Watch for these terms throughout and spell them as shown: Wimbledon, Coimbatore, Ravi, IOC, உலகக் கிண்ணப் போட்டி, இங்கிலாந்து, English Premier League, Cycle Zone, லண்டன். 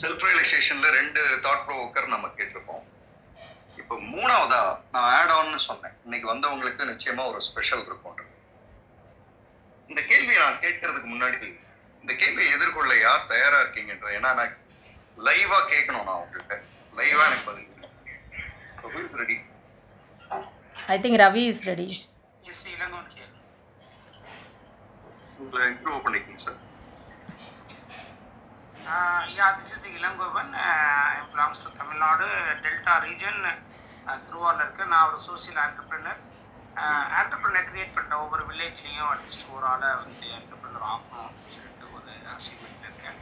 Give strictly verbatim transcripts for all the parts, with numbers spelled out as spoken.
Self ரியலைசேஷன்ல ரெண்டு thought provoker நம்ம கேட்டிருக்கோம். இப்போ மூணாவதா நான் ஆட் ஆன்னு சொன்னேன், இன்னைக்கு வந்தவங்களுக்கு நிச்சயமா ஒரு ஸ்பெஷல் இருக்கும். இந்த கேள்வியை நான் கேட்கறதுக்கு முன்னாடி இந்த கேள்வியை எதிர்கொள்ள யார் தயாரா இருக்கீங்கன்றது, ஏன்னா நான் லைவா கேட்கணும், நான் உங்ககிட்ட லைவா எனக்கு பதில். Ready? I think Ravi is ready. Yes இல்லங்க ஒன்னு கேளு. உங்க இன்ட்ரோ பண்ணிக்கங்க sir. Ah yeah this is Elangovan. I belongs to Tamil Nadu delta region, திருவாரூர்ல இருக்க. நான் ஒரு சோஷியல் என்டர்பிரனர். என்டர்பிரனர் கிரியேட் பண்ண ஒவ்வொரு வில்லேஜ்லையும் அட்லீஸ்ட் ஒரு ஆளை வந்து என்டர்பிரனர் ஆகணும் சொல்லிட்டு ஒரு அசைன்மெண்ட் இருக்கேன்.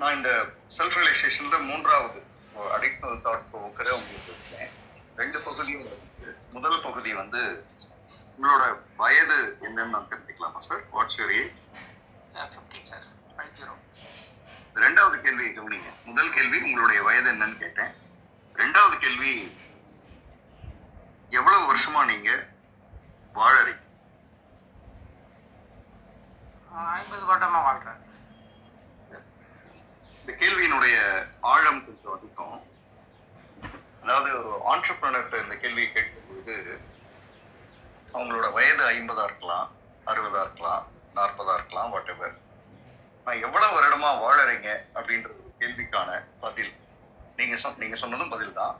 நான் இந்த செல்ஃப் ரியலைசேஷன்ல மூன்றாவது அடிக்டிவ் தாட் ப்ரோவோக்கரே உங்களுக்கு இருக்கேன். ரெண்டு பகுதியும். முதல் பகுதி வந்து உங்களோட வயது என்னன்னு நான் தெரிஞ்சுக்கலாமா சார்? What's your age? பதினைந்து சார். ஐம்பது. ரெண்டாவது கேள்வி கவனிங்க. முதல் கேள்வி உங்களுடைய வயது என்னன்னு கேட்டேன். ரெண்டாவது கேள்வி எவ்வளவு வருஷமா நீங்க வாழறீங்க? ஐம்பது வருடமா வாழ்றேன். இந்த கேள்வியினுடைய ஆழம் கொஞ்சம் அதிகம். அதாவது ஒரு ஆண்டர்பிரனர் இந்த கேள்வியை கேட்கும்போது அவங்களோட வயது ஐம்பதா இருக்கலாம், அறுபதா இருக்கலாம், நாற்பதா இருக்கலாம், வாட் எவர். நான் எவ்வளவு வருடமா வாழறீங்க அப்படின்ற ஒரு கேள்விக்கான பதில் நீங்க நீங்க சொன்னதும் பதில் தான்.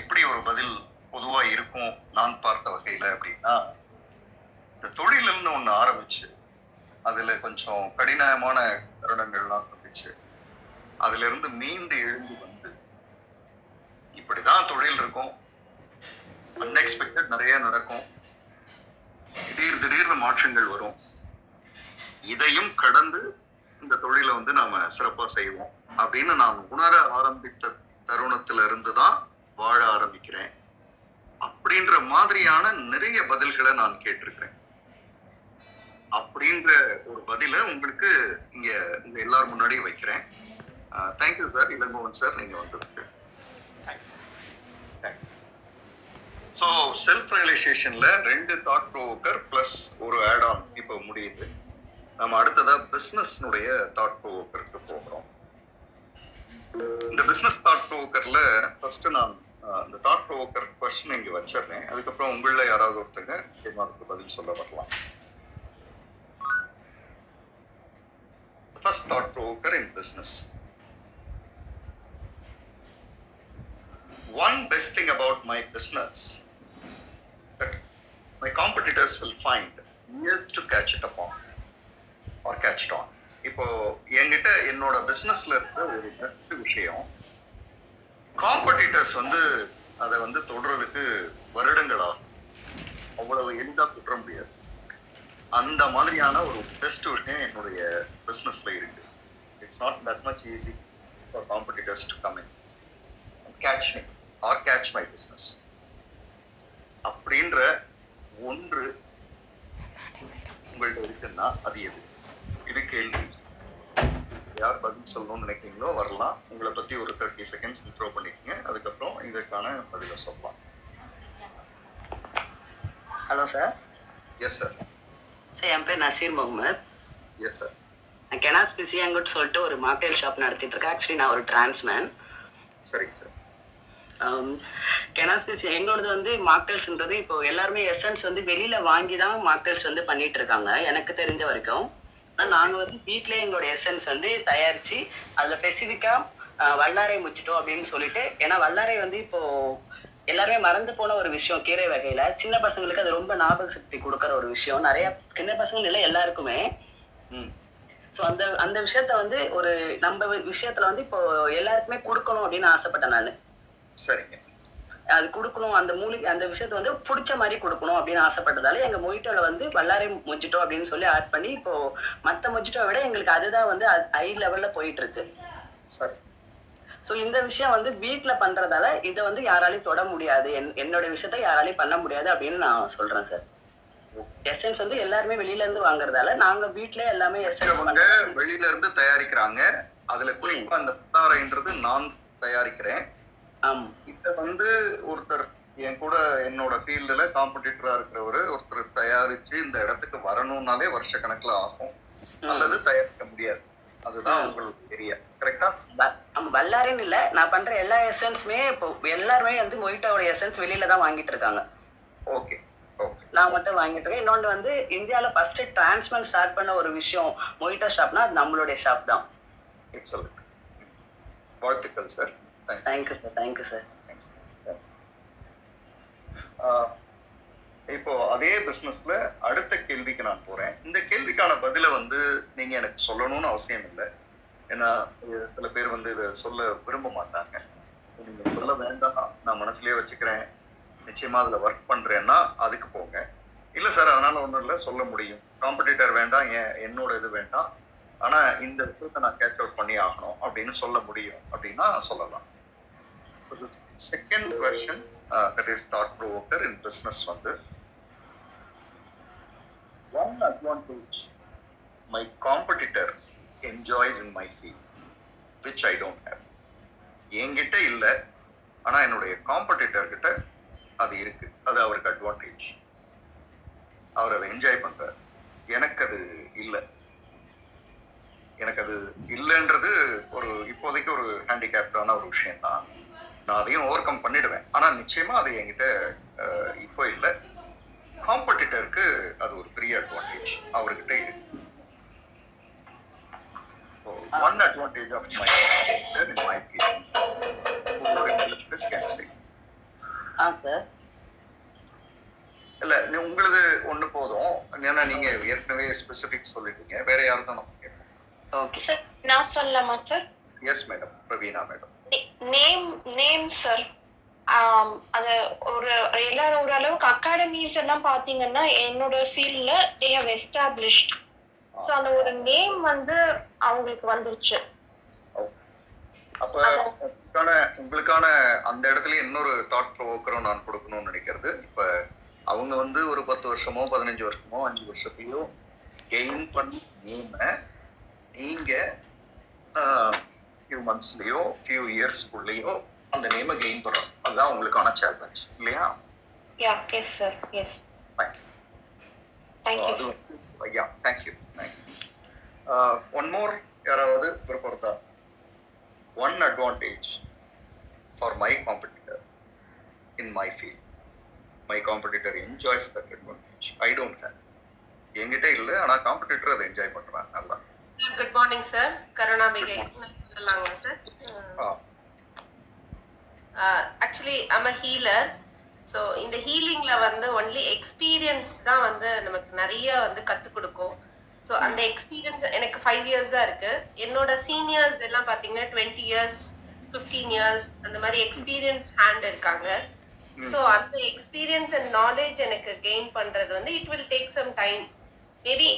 எப்படி ஒரு பதில் பொதுவா இருக்கும் நான் பார்த்த வகையில அப்படின்னா, இந்த தொழில்னு ஒண்ணு ஆரம்பிச்சு அதுல கொஞ்சம் கடினமான வருடங்கள்லாம் சந்திச்சு அதுல இருந்து மீண்டு எழுந்து வந்து இப்படிதான் தொழில் இருக்கும், அன்எக்ஸ்பெக்டட் நிறைய நடக்கும், திடீர் திடீர்னு மாற்றங்கள் வரும். இதையும் கடந்து இந்த தொழிலை வந்து நாம சிறப்பா செய்வோம் அப்படின்னு நாம் உணர ஆரம்பித்த தருணத்துல இருந்துதான் வாழ ஆரம்பிக்கிறேன் அப்படின்ற மாதிரியான நிறைய பதில்களை நான் கேட்டிருக்கிறேன். அப்படின்ற ஒரு பதில உங்களுக்கு இங்க இந்த எல்லாரும் முன்னாடி வைக்கிறேன். தேங்க்யூ சார், இளங்கோவன் சார், நீங்க வந்ததுக்கு. ஸோ செல்ஃப் ரியலைசேஷன்ல ரெண்டு தாட் ப்ரோவோக்கர் பிளஸ் ஒரு ஆட் ஆன் இப்போ முடியுது. நம்ம அடுத்ததா பிசினஸ்னுடைய தாட் ப்ரோவோக்கருக்கு போகிறோம். இந்த பிசினஸ் தாட் ப்ரோவோக்கர்ல ஃபர்ஸ்ட் நான் இந்த தாட் ப்ரோவோக்கர் கொஸ்டின் இங்க வச்சிருந்தேன். அதுக்கப்புறம் உங்கள யாராவது ஒருத்தங்க கேள்விக்கு பதில் சொல்ல வரலாம். First thought provoker in business. One best thing about my business that my competitors will find yet to catch it upon or catch it on. இப்போ என்கிட்ட என்னோட பிசினஸ்ல இருக்கிற ஒரு பெஸ்ட் விஷயம், காம்படிட்டர்ஸ் வந்து அதை வந்து தொடர்றதுக்கு வருடங்களா அவ்வளவு எளிதாக தொடர முடியாது. அந்த மாதிரியான ஒரு பெஸ்ட் விஷயம் என்னுடைய பிசினஸ்ல இருக்கு. It's not that much easy for competitors to come in and catch me or catch my business அப்படின்ற ஒன்று உங்கள்கிட்ட இருக்குன்னா அது எது? இது கேள்வி. யார் பதில் சொல்லணும்னு நினைக்கிறீங்களோ வரலாம். உங்களை பத்தி ஒரு தேர்ட்டி செகண்ட்ஸ் இன்ட்ரோ பண்ணிக்கோங்க, அதுக்கப்புறம் இதற்கான பதில சொல்லலாம். Hello sir. Yes sir. Sir என் பேர் நசீர் முகமது. Yes sir. நான் கெனாஸ் பிசியாங்குட் சொல்லிட்டு ஒரு மாக்டெயில் ஷாப் நடத்திட்டு இருக்கேன். ஆக்சுவலி நான் ஒரு டிரான்ஸ்மேன். சரிங்க சார். கெனாஸ் பிசி எங்களோடது வந்து மாக்டெயில்ஸ்ன்றது இப்போ எல்லாருமே எசன்ஸ் வந்து வெளியில வாங்கி தான் மாக்டெயில்ஸ் வந்து பண்ணிட்டு இருக்காங்க எனக்கு தெரிஞ்ச வரைக்கும். ஆனால் நாங்கள் வந்து வீட்டிலே எங்களோட எசன்ஸ் வந்து தயாரித்து அதில் ஸ்பெசிஃபிக்காக வல்லாரை முச்சிட்டோம் அப்படின்னு சொல்லிட்டு, ஏன்னா வல்லாரை வந்து இப்போ எல்லாருமே மறந்து போன ஒரு விஷயம். கீரை வகையில சின்ன பசங்களுக்கு அது ரொம்ப ஞாபக சக்தி கொடுக்கற ஒரு விஷயம். நிறைய சின்ன பசங்க இல்லை எல்லாருக்குமே. சோ அந்த அந்த விஷயத்த வந்து ஒரு நம்ம விஷயத்துல வந்து இப்போ எல்லாருக்குமே கொடுக்கணும் அப்படின்னு ஆசைப்பட்டேன் நானு. சரிங்க. அது கொடுக்கணும், அந்த மூலிகை அந்த விஷயத்த வந்து பிடிச்ச மாதிரி கொடுக்கணும் அப்படின்னு ஆசைப்பட்டதால எங்க மொஜிட்டோல வந்து வல்லாரை மொஜிட்டோ அப்படின்னு சொல்லி ஆட் பண்ணி இப்போ மத்த மொஜிட்டோ விட எங்களுக்கு அதுதான் வந்து ஹை லெவல்ல போயிட்டு இருக்கு. சரி. ஸோ இந்த விஷயம் வந்து வீட்டில் பண்றதால இதை வந்து யாராலையும் தொட முடியாது, என் என்னோட விஷயத்த யாராலையும் பண்ண முடியாது அப்படின்னு நான் சொல்றேன் சார். எசன்ஸ் வந்து எல்லாருமே வெளியில இருந்து வாங்குறதால நாங்க வீட்டிலே எல்லாமே எசன்ஸ் வெளியில இருந்து தயாரிக்கிறாங்க. அதுல குறிப்பா அந்த புத்தாரைன்றது நான் தயாரிக்கிறேன். இத வந்து ஒருத்தர் என் கூட என்னோட ஃபீல்டுல காம்படிட்டரா இருக்கிறவரு ஒருத்தர் தயாரிச்சு இந்த இடத்துக்கு வரணும்னாலே வருஷ கணக்குல ஆகும், அல்லது தயாரிக்க முடியாது. அதுதான் உங்களுக்கு ஏரியா கரெக்டா? நம்ம பல்லாரின்னு இல்ல, நான் பண்ற எல்லா எசன்ஸுமே இப்போ எல்லாருமே வந்து மொய்ட்டாவோட எசன்ஸ் வெளியில தான் வாங்கிட்டு இருக்காங்க. ஓகே, நான் மட்டும் வாங்கிட்டு இருக்கேன். இன்னொன்று வந்து இந்தியாவில ஃபர்ஸ்ட் டிரான்ஸ்மென்ட் ஸ்டார்ட் பண்ண ஒரு விஷயம் மொய்ட்டா ஷாப்னா அது நம்மளுடைய ஷாப் தான். எக்ஸலென்ட், வாழ்த்துக்கள் sir. Thank you sir. Thank you sir. இப்போ அதே பிசினஸ்ல அடுத்த கேள்விக்கு நான் போறேன். இந்த கேள்விக்கான பதில வந்து நீங்க எனக்கு சொல்லணும்னு அவசியம் இல்லை, ஏன்னா சில பேர் வந்து இதை சொல்ல விரும்ப மாட்டாங்க. நீங்க சொல்ல வேண்டாம், நான் மனசுலயே வச்சுக்கிறேன், நிச்சயமா அதுல ஒர்க் பண்றேன்னா அதுக்கு போங்க. இல்ல சார் அதனால ஒண்ணும் இல்லை, சொல்ல முடியும், காம்படிட்டர் வேண்டாம், என்னோட இது வேண்டாம், ஆனா இந்த விஷயத்தை நான் கேட் அவுட் பண்ணி ஆகணும் அப்படின்னு சொல்ல முடியும் அப்படின்னா சொல்லலாம். Second version that is thought provoker in business வந்து one advantage my competitor enjoys in my field which I don't have. என்கிட்ட இல்லை, ஆனா என்னுடைய காம்படிட்டர் கிட்ட அது இருக்கு, அது அவருக்கு அட்வான்டேஜ், அவர் அதை என்ஜாய் பண்றாரு, எனக்கு அது இல்லை. எனக்கு அது இல்லைன்றது ஒரு இப்போதைக்கு ஒரு ஹேண்டிகேப்டான ஒரு விஷயம்தான், நான் அதையும் ஓவர் கம் பண்ணிடுவேன், ஆனா நிச்சயமா அது என்கிட்ட இப்போ இல்லை. காம்படிட்டருக்கு அது ஒரு பெரிய அட்வான்டேஜ் அவர்கிட்ட இருக்கு. One advantage of my competitor in my field. இல்ல உங்களது ஒண்ணு போதும், ஏன்னா நீங்க ஏற்கனவே ஸ்பெசிபிக் சொல்லிட்டீங்க, வேற யாரும் தான் நம்ம கேட்போம். ஓகே சார், நான் சொல்லலாமா sir? Yes madam, Praveena madam. Name name sir, அது ஒரு எல்லாரும் ஓரளவுக்கு அகாடமிஸ் எல்லாம் பாத்தீங்கன்னா என்னோட ஃபீல்ட்ல தே ஹவ் எஸ்டாப்லிஷ்ட், சோ அந்த ஒரு நேம் வந்து அவங்களுக்கு வந்துருச்சு. அப்ப உங்களுக்கான அந்த இடத்துல இன்னொரு தாட் ப்ரோவோக்கரும் நான் கொடுக்கணும்னு நினைக்கிறது, இப்ப அவங்க வந்து ஒரு பத்து வருஷமோ பதினஞ்சு வருஷமோ அஞ்சு வருஷத்தையோ கெயின் பண்ண, நீங்க ஃபியூ மந்த்ஸ்லயோ ஃபியூ இயர்ஸ்குள்ளேயோ அந்த நேமை கெயின் பண்ணுறோம், அதுதான் உங்களுக்கான சேலஞ்ச் இல்லையா? தேங்க்யூ. ஒன் மோர், யாராவது விருப்பம் இருந்தா? One advantage for my competitor in my field. My competitor enjoys that advantage. I don't have. என்கிட்ட இல்ல, ஆனா காம்படிட்டர் அதை என்ஜாய் பண்றாங்க. நல்லா. Good morning sir. கருணாமிகை சொல்லாங்க sir. Actually I'm a healer. So இந்த ஹீலிங்ல வந்து only experience தான் வந்து நமக்கு நிறைய வந்து கத்து கொடுக்கும். ஸோ அந்த எக்ஸ்பீரியன்ஸ் எனக்கு ஃபைவ் இயர்ஸ் தான் இருக்கு. என்னோட சீனியர்ஸ் எல்லாம் பார்த்தீங்கன்னா டுவெண்ட்டி இயர்ஸ் ஃபிஃப்டீன் இயர்ஸ் அந்த மாதிரி எக்ஸ்பீரியன்ஸ் ஹேண்ட் இருக்காங்க. ஸோ அந்த எக்ஸ்பீரியன்ஸ் அண்ட் நாலேஜ் எனக்கு கெயின் பண்றது வந்து it will take some time. Maybe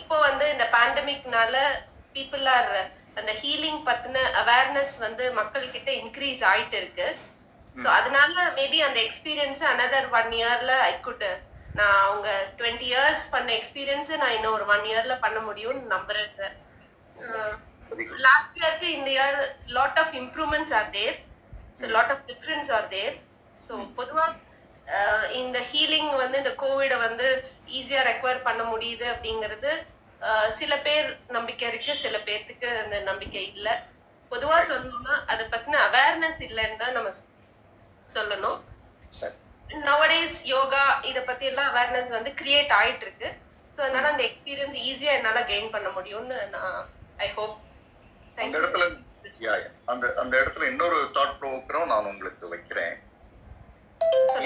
இப்போ வந்து இந்த பேண்டமிக்னால பீப்புள் ஆர் அந்த ஹீலிங் பத்தின அவேர்னஸ் வந்து மக்கள்கிட்ட இன்க்ரீஸ் ஆயிட்டு இருக்கு. ஸோ அதனால மேபி அந்த எக்ஸ்பீரியன்ஸ் அனதர் ஒன் இயர்ல ஐ குட் நான் அவங்க டுவெண்ட்டி இயர்ஸ் பண்ண எக்ஸ்பீரியன்ஸ் நான் இன்னும் ஒரு ஒன் இயர்ல பண்ண முடியும்னு நம்புறேன் சார். லாஸ்ட் இயர்க்கு இந்த year lot of improvements are there, lot of difference are there. So பொதுவா இந்த ஹீலிங் வந்து இந்த கோவிட வந்து ஈஸியா ரெக்வயர் பண்ண முடியுது அப்படிங்கிறது சில பேர் நம்பிக்கை இருக்கு, சில பேர்த்துக்கு அந்த நம்பிக்கை இல்லை. பொதுவா சொல்லணும்னா அதை பத்தின அவேர்னஸ் இல்லைன்னு தான் நம்ம சொல்லணும். நவடேஸ் யோகா இத பத்தி எல்லாம் அவேர்னஸ் வந்து கிரியேட் ஆயிட்டு இருக்கு. சோ அதனால அந்த எக்ஸ்பீரியன்ஸ் ஈஸியா என்னால கெயின் பண்ண முடியும்னு நான் ஐ ஹோப். அந்த இடத்துல யா யா அந்த அந்த இடத்துல இன்னொரு தாட் ப்ரோவோக்கரும் நான் உங்களுக்கு வைக்கிறேன்.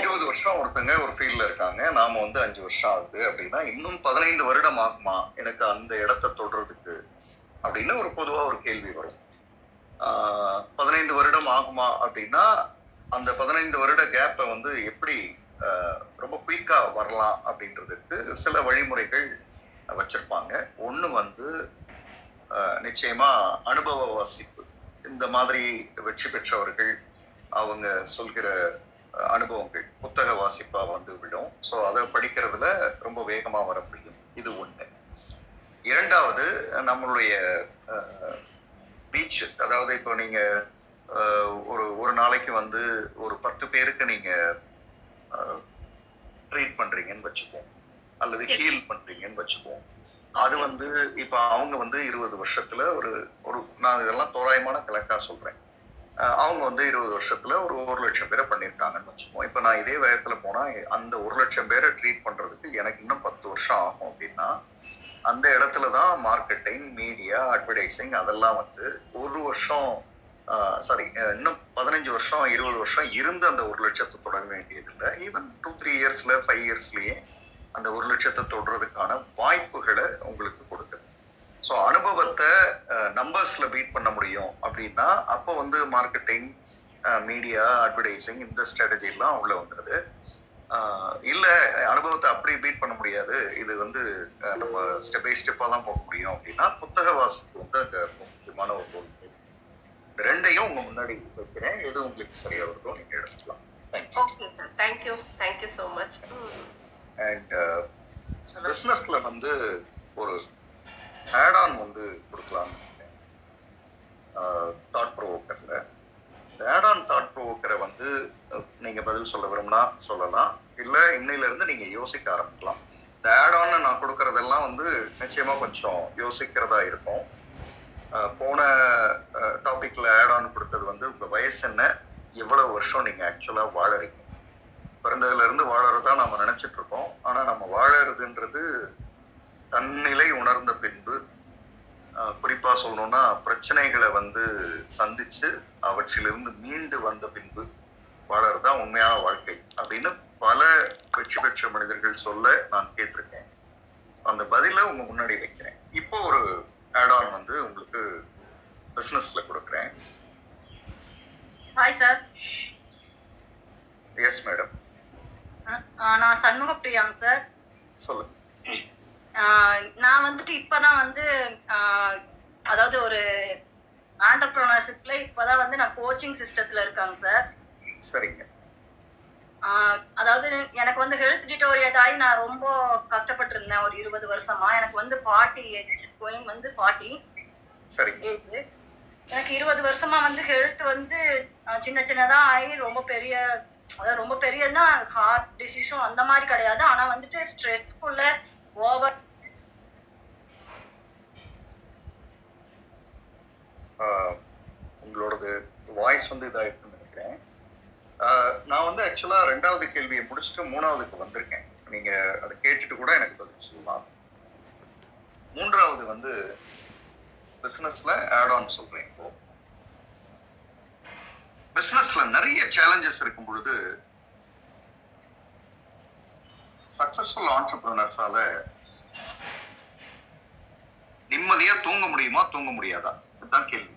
இருபது வருஷம் ஒருத்தங்க ஒரு ஃபீல்ட்ல இருக்காங்க, நாம வந்து அஞ்சு வருஷம் ஆகுது அப்படின்னா இன்னும் பதினைந்து வருடம் ஆகுமா எனக்கு அந்த இடத்த தொடர்றதுக்கு அப்படின்னு ஒரு பொதுவா ஒரு கேள்வி வரும். ஆஹ் பதினைந்து வருடம் ஆகுமா அப்படின்னா அந்த பதினைந்து வருட கேப்பை வந்து எப்படி ரொம்ப குயிக்கா வரலாம் அப்படின்றதுக்கு சில வழிமுறைகள் வச்சிருப்பாங்க. ஒன்று வந்து நிச்சயமா அனுபவ வாசிப்பு. இந்த மாதிரி வெற்றி பெற்றவர்கள் அவங்க சொல்கிற அனுபவங்கள் புத்தக வாசிப்பா வந்து விடும். ஸோ அதை படிக்கிறதுல ரொம்ப வேகமா வர முடியும். இது ஒண்ணு. இரண்டாவது நம்மளுடைய பீச், அதாவது இப்போ நீங்க ஒரு ஒரு நாளைக்கு வந்து ஒரு பத்து பேருக்கு நீங்க ட்ரீட் பண்றீங்கன்னு வச்சுக்குவோம், அல்லது ஹீல் பண்றீங்கன்னு வச்சுக்குவோம். அது வந்து இப்ப அவங்க வந்து இருபது வருஷத்துல ஒரு ஒரு நான் இதெல்லாம் தோராயமான கணக்கா சொல்றேன், அவங்க வந்து இருபது வருஷத்துல ஒரு ஒரு லட்சம் பேரை பண்ணியிருக்காங்கன்னு வச்சுக்கோம். இப்ப நான் இதே வேகத்துல போனா அந்த ஒரு லட்சம் பேரை ட்ரீட் பண்றதுக்கு எனக்கு இன்னும் பத்து வருஷம் ஆகும். அப்படின்னா அந்த இடத்துலதான் மார்க்கெட்டிங், மீடியா, அட்வர்டைசிங் அதெல்லாம் வந்து ஒரு வருஷம் சாரி இன்னும் பதினஞ்சு வருஷம் இருபது வருஷம் இருந்து அந்த ஒரு லட்சத்தை தொடர வேண்டியது இல்லை. ஈவன் டூ த்ரீ இயர்ஸ்ல ஃபைவ் இயர்ஸ்லயே அந்த ஒரு லட்சத்தை தொடர்றதுக்கான வாய்ப்புகளை உங்களுக்கு கொடுக்குது. ஸோ அனுபவத்தை நம்பர்ஸ்ல பீட் பண்ண முடியும் அப்படின்னா அப்போ வந்து மார்க்கெட்டிங், மீடியா, அட்வர்டைசிங் இந்த ஸ்ட்ராட்டஜிலாம் உள்ள வந்துடுது. இல்லை அனுபவத்தை அப்படி பீட் பண்ண முடியாது, இது வந்து நம்ம ஸ்டெப் பை ஸ்டெப்பாக தான் போக முடியும் அப்படின்னா புத்தக வாசிப்பு வந்து அங்கே முக்கியமான ஒரு பொருள். இந்த ரெண்டையும் உங்க முன்னாடி வைக்கிறேன், எது உங்களுக்கு சரியா வருதோ நீங்க எடுத்துக்கலாம். Thank you thank you so much. And பிஸ்னஸ்ல வந்து ஒரு ஆட் ஆன் வந்து கொடுக்கலாம்னு தாட் ப்ரோவோக்கர்ல. இந்த ஆட் ஆன் தாட் ப்ரோவோக்கரை வந்து நீங்கள் பதில் சொல்ல விரும்பினா சொல்லலாம், இல்லை இன்னையிலேருந்து நீங்கள் யோசிக்க ஆரம்பிக்கலாம். இந்த ஆட் ஆன் நான் கொடுக்கறதெல்லாம் வந்து நிச்சயமாக கொஞ்சம் யோசிக்கிறதா இருக்கும். போன டாப்பிக்கில் ஆட் ஆன் கொடுத்தது வந்து உங்கள் வயசு என்ன, எவ்வளோ வருஷம் நீங்கள் ஆக்சுவலாக வாழறீங்க. பிறந்ததுலேருந்து வாழறதா நம்ம நினச்சிட்டு இருக்கோம், ஆனால் நம்ம வாழறதுன்றது தன்னிலை உணர்ந்த பின்பு, குறிப்பாக சொல்லணும்னா பிரச்சனைகளை வந்து சந்திச்சு அவற்றிலிருந்து மீண்டு வந்த பின்பு வாழறது தான் உண்மையான வாழ்க்கை அப்படின்னு பல வெற்றி பெற்ற மனிதர்கள் சொல்ல நான் கேட்டிருக்கேன். அந்த பதிலை உங்க முன்னாடி வைக்கிறேன். இப்போ ஒரு ஆட் ஆன் வந்து உங்களுக்கு பிசினஸ்ல கொடுக்குறேன். Hi sir. Yes madam. நான் சண்முக பிரியாங்க சார். சொல்லுங்க. நான் வந்துட்டு இப்பதான் வந்து அதாவது ஒரு ஆண்டர்பிரனர்ஷிப்ல இப்பதான் வந்து நான் கோச்சிங் சிஸ்டத்துல இருக்காங்க சார். சரிங்க. அதாவது எனக்கு வந்து ஹெல்த் டிட்டோரியட் ஆகி நான் ரொம்ப கஷ்டப்பட்டு இருந்தேன் ஒரு இருபது வருஷமா. எனக்கு வந்து ஃபார்ட்டி கோயிங் வந்து ஃபார்ட்டி ஏஜ். எனக்கு இருபது வருஷமா வந்து ஹெல்த் வந்து சின்ன சின்னதா ஆகி ரொம்ப பெரிய அதாவது ரொம்ப பெரியதுன்னா ஹார்ட் டிசீஸும் அந்த மாதிரி கிடையாது, ஆனா வந்துட்டு ஸ்ட்ரெஸ்ஃபுல்ல ஓவர் உங்களோடது வாய்ஸ் வந்து இதாயிருக்குன்னு நினைக்கிறேன். நான் வந்து ஆக்சுவலா ரெண்டாவது கேள்வியை முடிச்சுட்டு மூணாவதுக்கு வந்திருக்கேன். நீங்க அதை கேட்டுட்டு கூட எனக்கு பதில் சொல்லலாம். மூன்றாவது வந்து பிசினஸ்ல ஆட் ஆன் சொல்றேன். இப்போ பிசினஸ்ல நிறைய சேலஞ்சஸ் இருக்கும் பொழுது சக்சஸ்ஃபுல் ஆண்டர்பிரனர்ஸால நிம்மதியா தூங்க முடியுமா தூங்க முடியாதா? இதுதான் கேள்வி.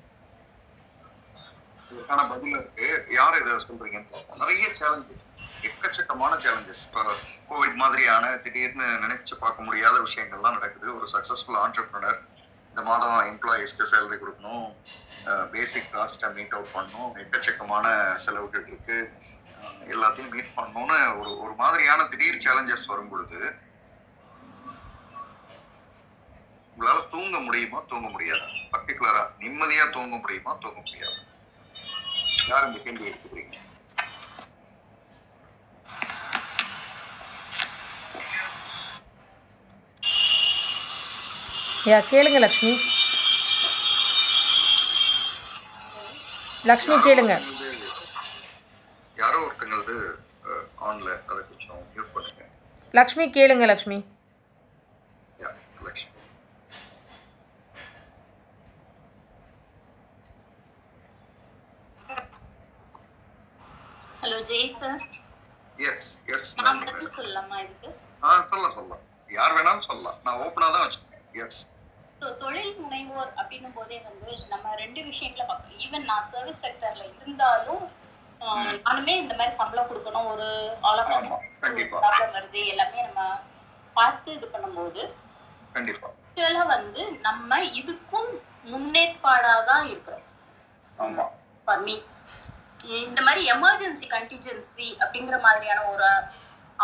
இதுக்கான பதில் இருக்கு. யார் இதை சொல்றீங்கன்னு நிறைய சேலஞ்சஸ், எக்கச்சக்கமான சேலஞ்சஸ். கோவிட் மாதிரியான திடீர்னு நினைச்சு பார்க்க முடியாத விஷயங்கள்லாம் நடக்குது. ஒரு சக்சஸ்ஃபுல் ஆண்டர்பிரனர் இந்த மாதம் எம்ப்ளாயிஸ்க்கு சேலரி கொடுக்கணும், பேசிக் காஸ்ட்டை மீட் அவுட் பண்ணணும், எக்கச்சக்கமான செலவுகள் இருக்கு, எல்லாத்தையும் மீட் பண்ணணும்னு ஒரு ஒரு மாதிரியான திடீர் சேலஞ்சஸ் வரும் பொழுது உங்களால தூங்க முடியுமா தூங்க முடியாது, பர்டிகுலரா நிம்மதியா தூங்க முடியுமா தூங்க முடியாது? யார் இந்த கேள்வி எடுத்துக்கிறீங்க? யா கேளுங்க லக்ஷ்மி. லக்ஷ்மி கேளுங்க. யாரோ ஒருத்தங்களது ஆன்ல அதை கொஞ்சம் மியூட் பண்ணுங்க. லக்ஷ்மி கேளுங்க. Lakshmi Lakshmi hello Jai sir. Yes yes நான் பத்தி சொல்லலாமா இதுக்கு? ஆ சொல்லலாம் சொல்லலாம், யார் வேணாலும் சொல்லலாம். நான் ஓபனா தான் வச்சிருக்கேன். எஸ். ஸோ தொழில் முனைவோர் அப்படின்னும் போதே வந்து நம்ம ரெண்டு விஷயங்களை பார்க்கணும். ஈவன் நான் சர்வீஸ் செக்டர்ல இருந்தாலும் யாருமே இந்த மாதிரி சம்பளம் கொடுக்கணும் ஒரு ஆல் ஆஃப் ப்ராப்ளம் வருது எல்லாமே நம்ம பார்த்து இது பண்ணும்போது கண்டிப்பா வந்து நம்ம இதுக்கும் முன்னேற்பாடாதான் இருக்கிறோம். இந்த மாதிரி எமர்ஜென்சி கண்டிஜென்சி அப்படிங்கிற மாதிரியான ஒரு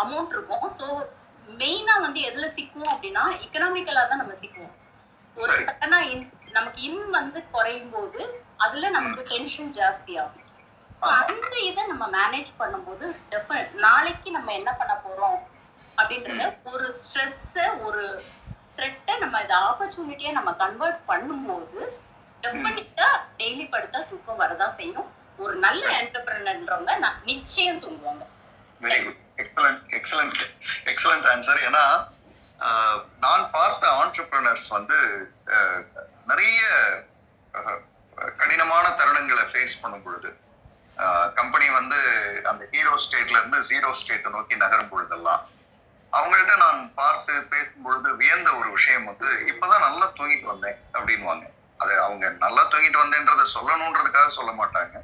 அமௌண்ட் இருக்கும். ஸோ மெயினா வந்து எதுல சிக்குவோம் அப்படின்னா எக்கனாமிக்கலா தான் நம்ம சிக்குவோம். ஒரு சடனா நமக்கு இன் வந்து குறையும் போது அதுல நமக்கு டென்ஷன் ஜாஸ்தி ஆகும். சோ அந்த இதை நம்ம மேனேஜ் பண்ணும்போது டெஃபினட் நாளைக்கு நம்ம என்ன பண்ண போறோம் அப்படின்றத ஒரு ஸ்ட்ரெஸ் ஒரு த்ரெட்டை நம்ம இதை ஆப்பர்ச்சுனிட்டியா நம்ம கன்வெர்ட் பண்ணும்போது டெஃபினட்டா டெய்லி படுத்தா தூக்கம் வரதான் செய்யும். ஒரு நல்ல என்டர்பிரனர்ன்றவங்க நிச்சயம் தூங்குவாங்க. Very good, excellent excellent excellent answer. ஏன்னா நான் பார்த்த ஆண்டர்பிரனர்ஸ் வந்து நிறைய கடினமான தருணங்களை ஃபேஸ் பண்ணும் பொழுது கம்பெனி வந்து அந்த ஹீரோ ஸ்டேட்ல இருந்து ஜீரோ ஸ்டேட்டை நோக்கி நகரும் பொழுதெல்லாம் அவங்கள்ட்ட நான் பார்த்து பேசும்பொழுது வியந்த ஒரு விஷயம் வந்து இப்பதான் நல்லா தூங்கிட்டு வந்தேன் அப்படின்வாங்க. அது அவங்க நல்லா தூங்கிட்டு வந்தேன்றதை சொல்லணும்ன்றதுக்காக சொல்ல மாட்டாங்க.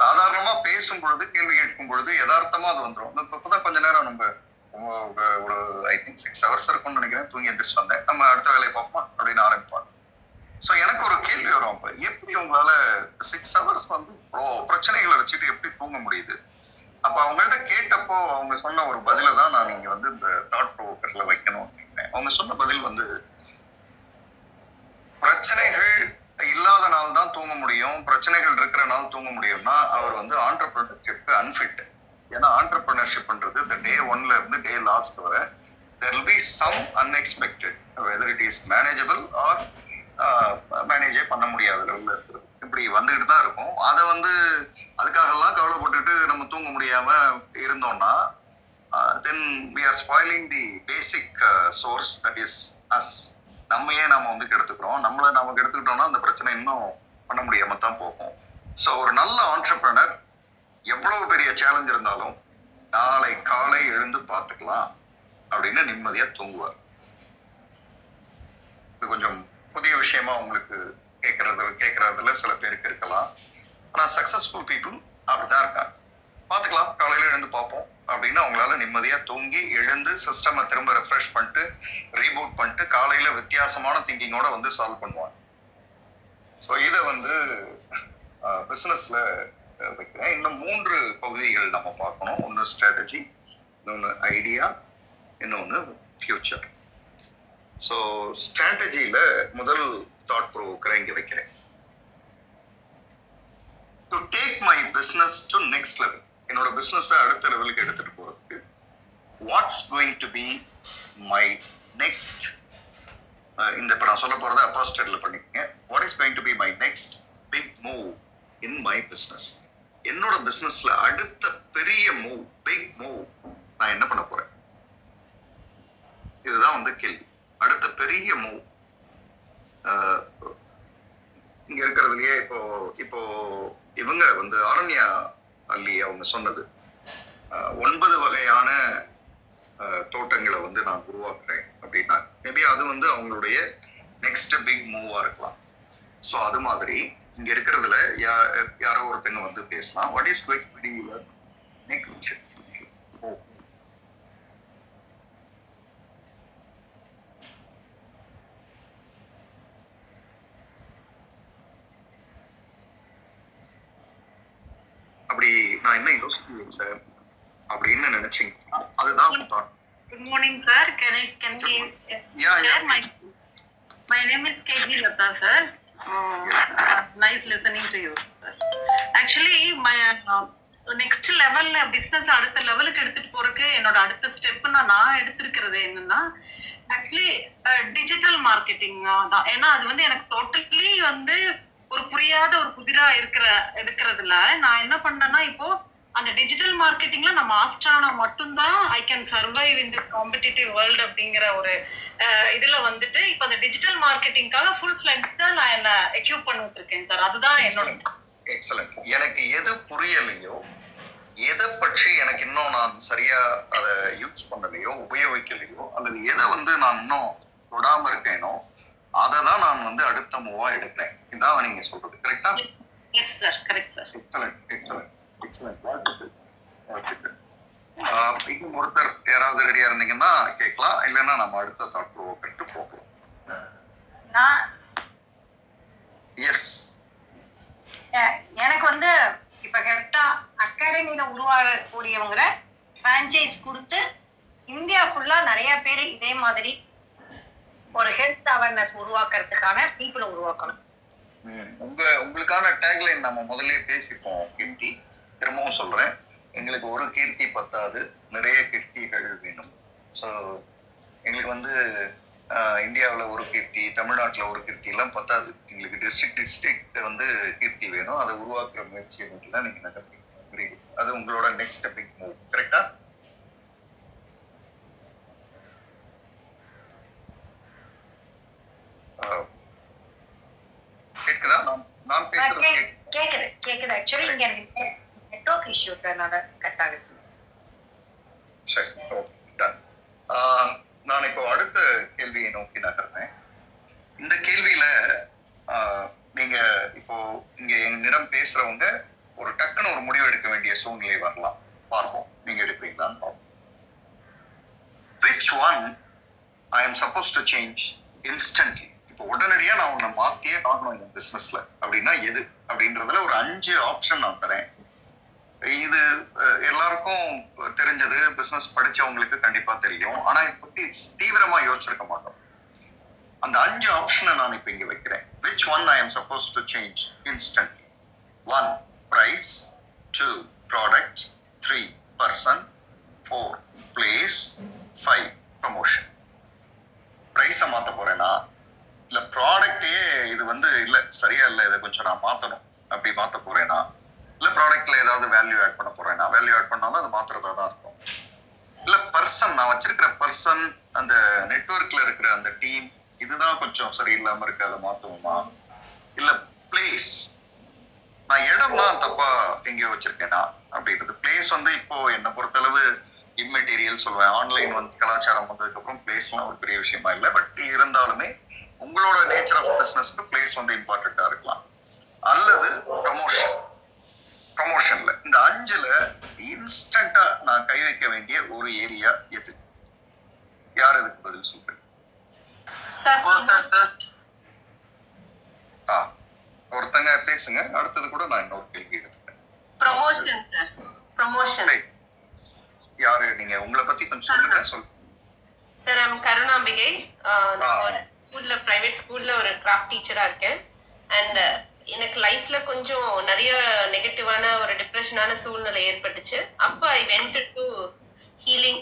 சாதாரணமா பேசும் பொழுது கேள்வி கேட்கும் பொழுது யதார்த்தமா அது வந்துடும். இப்பதான் கொஞ்ச நேரம் நம்ம ஒரு ஐ திங்க் சிக்ஸ் ஹவர்ஸ் இருக்கும்னு நினைக்கிறேன் தூங்கி எந்திரிச்சு வந்தேன், நம்ம அடுத்த வேலையை பார்ப்போம் அப்படின்னு ஆரம்பிப்பாங்க. ஸோ எனக்கு ஒரு கேள்வி வரும், அப்ப எப்படி உங்களால சிக்ஸ் ஹவர்ஸ் வந்து பிரச்சனைகளை வச்சுட்டு எப்படி தூங்க முடியுது? அப்ப அவங்கள்ட்ட கேட்டப்போ அவங்க சொன்ன ஒரு பதில தான் நான் நீங்க வந்து இந்த தாட் ப்ரோக்கர்ல வைக்கணும் அப்படின்னேன். அவங்க சொன்ன பதில் வந்து பிரச்சனைகள் இல்லாத நாள் தான் தூங்க முடியும், பிரச்சனைகள் இருக்கிற நாள் தூங்க முடியும்னா அவர் வந்து ஆண்டர்பிரினர்ஷிப்க்கு அன்ஃபிட். ஏன்னா ஆண்டர்பிரினர்ஷிப்ன்றது இந்த டே ஒன்ல இருந்து டே லாஸ்ட் வரை there will be some unexpected, whether it is manageable or மேனேஜே பண்ண முடியாத லெவலில் இருக்குது. இப்படி வந்துகிட்டு தான் இருக்கும். அதை வந்து அதுக்காகலாம் கவலைப்பட்டுட்டு நம்ம தூங்க முடியாம இருந்தோம்னா தென் we are spoiling the basic source that is us. நம்மையே நாம வந்து கெடுத்துக்கிறோம். நம்மள நாம கெடுத்துக்கிட்டோம்னா அந்த பிரச்சனை இன்னும் பண்ண முடியாம தான் போகும். ஸோ ஒரு நல்ல ஆண்டர்பிரனர் எவ்வளவு பெரிய சேலஞ்ச் இருந்தாலும் நாளை காலை எழுந்து பார்த்துக்கலாம் அப்படின்னு நிம்மதியா தூங்குவார். இது கொஞ்சம் புதிய விஷயமா உங்களுக்கு கேட்கறது கேட்கறதுல சில பேருக்கு இருக்கலாம். ஆனா சக்சஸ்ஃபுல் பீப்புள் அப்படிதான் இருக்காங்க. பார்த்துக்கலாம், காலையில எழுந்து பார்ப்போம் அப்படின்னு அவங்களால நிம்மதியா தூங்கி எழுந்து சிஸ்டமை திரும்ப ரெஃப்ரெஷ் பண்ணிட்டு ரீபூட் பண்ணிட்டு காலையில வித்தியாசமான திங்கிங்கோட வந்து சால்வ் பண்ணுவாங்க. ஸோ இதை வந்து பிசினஸ்ல வைக்கிறேன். இன்னும் மூன்று பகுதிகள் நம்ம பார்க்கணும். ஒன்று ஸ்ட்ராட்டஜி, இன்னொன்று ஐடியா, இன்னொன்று ஃபியூச்சர். ஸோ ஸ்ட்ராட்டஜியில முதல் தாட் ப்ரோக்கரை இங்க வைக்கிறேன். To take my business to next level, என்னோட பிசினஸ் அடுத்த லெவலுக்கு எடுத்துட்டு போறதுக்கு what's going to be my next, இந்த இப்ப நான் சொல்ல போறதை அப்பாஸ்டேட்ல பண்ணிக்கோங்க, what is going to be my next big move in my business, என்னோட பிசினஸ்ல அடுத்த பெரிய மூவ் பிக் மூவ் நான் என்ன பண்ண போறேன், இதுதான் வந்து கேள்வி. அடுத்த பெரிய மூவ் இங்க இருக்கிறதுலயே இப்போ இப்போ இவங்க வந்து ஆரண்யா அள்ளி அவங்க சொன்னது ஒன்பது வகையான தோட்டங்களை வந்து நான் உருவாக்குறேன் அப்படின்னா மேபி அது வந்து அவங்களுடைய நெக்ஸ்ட் பிக் மூவா இருக்கலாம். ஸோ அது மாதிரி இங்க இருக்கிறதுல யாரோ ஒருத்தங்க வந்து பேசலாம், what is going to be your next move. அப்படி நான் என்ன யோசிக்கிறேன் சார் அப்படின்னு நினைச்சீங்க, அதுதான் thought. Good morning sir, can I can be yeah yeah my my name is KG Latha sir. Nice listening to you sir. Actually my next லெவல்ல business அடுத்த லெவலுக்கு எடுத்துட்டு போறதுக்கு என்னோட அடுத்த ஸ்டெப் நான் நான் எடுத்திருக்கிறது என்னன்னா ஆக்சுவலி டிஜிட்டல் மார்க்கெட்டிங் தான். ஏன்னா அது வந்து எனக்கு டோட்டலி வந்து ஒரு புரியாத ஒரு புதிரா இருக்கிற எடுக்கிறதுல நான் என்ன பண்ணேன்னா இப்போ அந்த டிஜிட்டல் மார்க்கெட்டிங்ல நான் மாஸ்டரானா மட்டும்தான் I can survive in the competitive world அப்படிங்கிற ஒரு இதுல வந்துட்டு இப்போ அந்த டிஜிட்டல் மார்க்கெட்டிங்காக ஃபுல் ஃபிளெக்ஸா நான் என்ன எக்யூப் பண்ணிட்டு இருக்கேன் சார். அதுதான் என்னோட எக்ஸலென்ட். எனக்கு எது புரியலையோ, எதை பற்றி எனக்கு இன்னும் நான் சரியா அதை யூஸ் பண்ணலையோ உபயோகிக்கலையோ அல்லது எதை வந்து நான் இன்னும் தொடாம இருக்கேனோ அதை தான் நான் வந்து அடுத்த மூவா எடுக்கிறேன். இதான் நீங்க சொல்றது கரெக்டா? Yes sir, correct sir. Excellent excellent excellent. வாழ்த்துக்கள் வாழ்த்துக்கள். இன்னும் ஒருத்தர் யாராவது ரெடியா இருந்தீங்கன்னா கேட்கலாம், இல்லைன்னா நம்ம அடுத்த தாட் ப்ரோக்கருக்கு போகலாம். எஸ், எனக்கு வந்து இப்ப கரெக்டா அகாடமியில உருவாகக்கூடியவங்களை பிரான்சைஸ் கொடுத்து இந்தியா ஃபுல்லா நிறைய பேர் இதே மாதிரி ஒரு ஹெல்த் அவேர்னஸ் உருவாக்குறதுக்கான பீப்புளை உருவாக்கணும். உங்க உங்களுக்கான டேக்லைன் நம்ம முதல்ல பேசிப்போம் கீர்த்தி. திரும்பவும் சொல்றேன், எங்களுக்கு ஒரு கீர்த்தி பத்தாது, நிறைய கீர்த்திகள் வேணும். ஸோ எங்களுக்கு வந்து இந்தியாவில் ஒரு கீர்த்தி, தமிழ்நாட்டில் ஒரு கீர்த்தி எல்லாம் பத்தாது. எங்களுக்கு டிஸ்ட்ரிக்ட் டிஸ்ட்ரிக்ட் வந்து கீர்த்தி வேணும். அதை உருவாக்குற முயற்சியை மட்டும் தான் நீங்கள் நகர்த்தி. அது உங்களோட நெக்ஸ்ட் ஸ்டெப்பிங் மூவ், கரெக்டா? கேக்குதா? நான் பேசுறது கேக்குது கேக்குது ஆக்சுவலி இங்க நெட்வொர்க் இஷ்யூ காரணமா கட் ஆகுது. சரி, டன். நான் இப்போ அடுத்த கேள்வியை நோக்கி நகர்றேன். இந்த கேள்வியில நீங்க இப்போ இங்க என்னிடம் பேசுறவங்க ஒரு டக்குன்னு ஒரு முடிவு எடுக்க வேண்டிய சூழ்நிலை வரலாம். பார்ப்போம் நீங்க எடுப்பீங்களான்னு பார்ப்போம். Which one I am supposed to change instantly? இப்போ உடனடியா நான் உன்னை மாத்தியே ஆகணும் இந்த பிசினஸ்ல அப்படின்னா எது அப்படின்றதுல ஒரு அஞ்சு ஆப்ஷன் நான் தரேன். இது எல்லாருக்கும் தெரிஞ்சது, பிசினஸ் படிச்சவங்களுக்கு கண்டிப்பா தெரியும். ஆனா இப்படி தீவிரமா யோசிச்சிருக்க மாட்டோம். அந்த அஞ்சு ஆப்ஷனை நான் இப்ப இங்க வைக்கிறேன். Which one I am supposed to change instantly? One, price. Two, product. Three, person. Four, place. Five, promotion. price அ மாத்த போறேனா இல்ல ப்ராடக்டே இது வந்து இல்ல சரியா இல்லை, இதை கொஞ்சம் நான் மாத்தணும் அப்படி மாத்த போறேனா, இல்ல ப்ராடக்ட்ல ஏதாவது வேல்யூ ஆட் பண்ண போறேன், நான் வேல்யூ ஆட் பண்ணாலும் அது மாத்திரதா தான் இருக்கும், இல்ல பர்சன் நான் வச்சிருக்கிற பர்சன், அந்த நெட்வொர்க்ல இருக்கிற அந்த டீம் இதுதான் கொஞ்சம் சரியில்லாம இருக்கு, அதை மாத்தணுமா, இல்ல பிளேஸ் நான் இடம் தான் தப்பா எங்கேயோ வச்சிருக்கேனா அப்படின்றது. பிளேஸ் வந்து இப்போ என்னை பொறுத்தளவு இம்மெட்டீரியல் சொல்லுவேன். ஆன்லைன் வந்து கலாச்சாரம் வந்ததுக்கு அப்புறம் பிளேஸ் எல்லாம் ஒரு பெரிய விஷயமா இல்லை. பட் இருந்தாலுமே உங்களோட நேச்சர் ஆஃப் பிசினஸ்க்கு பிளேஸ் வந்து இம்பார்ட்டண்டா இருக்கலாம். அல்லது ப்ரமோஷன். ப்ரமோஷன்ல இந்த அஞ்சுல இன்ஸ்டன்டா நான் கை வைக்க வேண்டிய ஒரு ஏரியா எது? யார் இதுக்கு பதில் சொல்றேன்? ஒருத்தங்க பேசுங்க, அடுத்தது கூட நான் இன்னொரு கேள்வி எடுத்துக்கிறேன். ப்ரமோஷன் யாரு? நீங்க உங்களை பத்தி கொஞ்சம் சொல்லுங்க. சொல்லுங்க சார். ஐம் கருணாம்பிகை. ஸ்கூல்ல பிரைவேட் ஸ்கூல்ல ஒரு கிராஃப்ட் டீச்சரா இருக்கேன். அண்ட் எனக்கு லைஃப்ல கொஞ்சம் நிறைய நெகட்டிவான ஒரு டிப்ரெஷனான சூழ்நிலை ஏற்பட்டுச்சு. அப்போ I went to healing.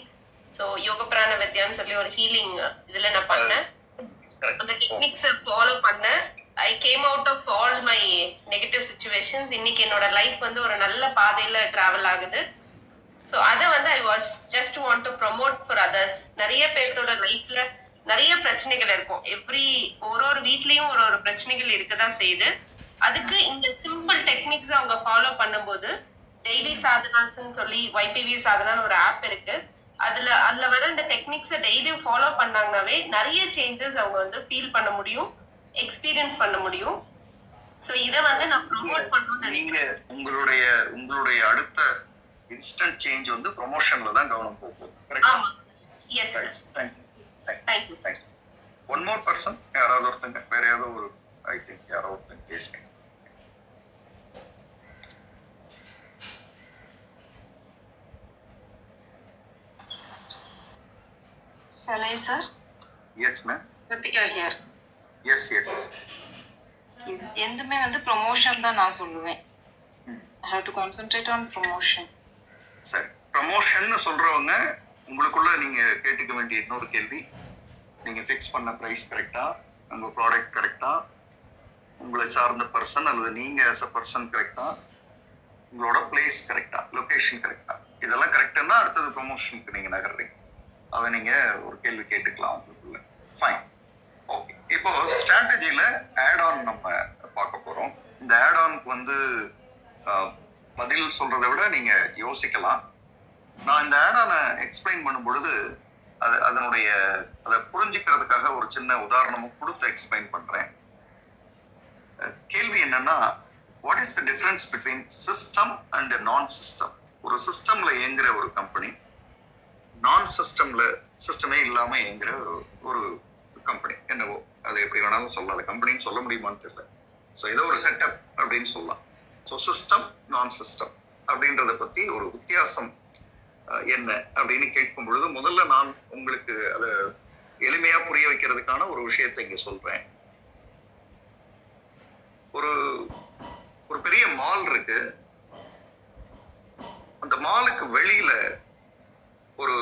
So Yoga Prana வித்யான்னு சொல்லி ஒரு ஹீலிங் இதுல நான் பண்ணேன். அந்த டெக்னிக்ஸை ஃபாலோ பண்ணேன். I came out of all my negative situations. இன்னைக்கு என்னோட லைஃப் வந்து ஒரு நல்ல பாதையில டிராவல் ஆகுது. ஸோ அதை வந்து I was just want to promote for others. நிறைய பேர்த்தோட லைஃப்ல நிறைய பிரச்சனைகள் இருக்கும். எவ்ரி ஒரு ஒரு வீட்லயும் ஒரு ஒரு பிரச்சனைகள் இருக்கதான் செய்யுது. அதுக்கு இந்த சிம்பிள் டெக்னிக்ஸ் அவங்க ஃபாலோ பண்ணும்போது, டெய்லி சாதனாஸ்ன்னு சொல்லி ஒய்பிவி சாதனான்னு ஒரு ஆப் இருக்கு, அதுல அதுல வர இந்த டெக்னிக்ஸை டெய்லியும் ஃபாலோ பண்ணாங்கன்னாவே நிறைய சேஞ்சஸ் அவங்க வந்து ஃபீல் பண்ண முடியும், எக்ஸ்பீரியன்ஸ் பண்ண முடியும். ஸோ இதை வந்து நான் ப்ரமோட் பண்ணணும்னு நினைக்கிறேன். உங்களுடைய உங்களுடைய அடுத்த இன்ஸ்டன்ட் சேஞ்ச் வந்து ப்ரமோஷன்ல தான் கவனம் போகும். ஆமா, yes sir. Thank you. Thank you. One more person. யாராவது ஒருத்தங்க வேற ஏதோ ஒரு ஐ திங்க் யாரோ ஒருத்தங்க பேசுங்க. Hello sir. Yes ma'am. Pratika here. Yes yes. Yes. எந்தமே வந்து promotion தான் நான் சொல்லுவேன். I have to concentrate on promotion. சரி, promotion னு சொல்றவங்க உங்களுக்குள்ள நீங்க கேட்டுக்க வேண்டிய இன்னொரு கேள்வி, நீங்க ஃபிக்ஸ் பண்ண பிரைஸ் கரெக்டா, உங்க ப்ராடக்ட் கரெக்டா, உங்களை சார்ந்த பர்சன் அல்லது நீங்க ஆஸ் அ பர்சன் கரெக்டா, உங்களோட பிளேஸ் கரெக்டா, லொகேஷன் கரெக்டா, இதெல்லாம் கரெக்டுன்னா அடுத்தது ப்ரொமோஷனுக்கு நீங்க நகர்றீங்க. அதை நீங்க ஒரு கேள்வி கேட்டுக்கலாம் உங்களுக்குள்ள. Fine, okay. இப்போ ஸ்ட்ராட்டஜியில ஆட் ஆன் நம்ம பார்க்க போறோம். இந்த ஆட் ஆனுக்கு வந்து பதில் சொல்றதை விட நீங்க யோசிக்கலாம். நான் இந்த ஆடான எக்ஸ்பிளைன் பண்ணும் பொழுது அது அதனுடைய அதை புரிஞ்சுக்கிறதுக்காக ஒரு சின்ன உதாரணமும் கொடுத்து எக்ஸ்பிளைன் பண்றேன். கேள்வி என்னன்னா, what is the difference between system and non system? ஒரு சிஸ்டம்ல இயங்குற ஒரு கம்பெனி, நான் சிஸ்டம்ல சிஸ்டமே இல்லாம இயங்குற ஒரு கம்பெனி, என்னவோ அது எப்படி வேணாலும் சொல்லலாம். அது கம்பெனின்னு சொல்ல முடியுமான்னு தெரியல. ஸோ ஏதோ ஒரு செட்டப் அப்படின்னு சொல்லலாம். ஸோ சிஸ்டம், நான் சிஸ்டம் அப்படின்றத பத்தி ஒரு வித்தியாசம் என்ன அப்படின்னு கேட்கும் பொழுது முதல்ல நான் உங்களுக்கு அதை எளிமையா புரிய வைக்கிறதுக்கான ஒரு விஷயத்தை இங்க சொல்றேன். ஒரு ஒரு பெரிய மால் இருக்கு. அந்த மாலுக்கு வெளியில ஒரு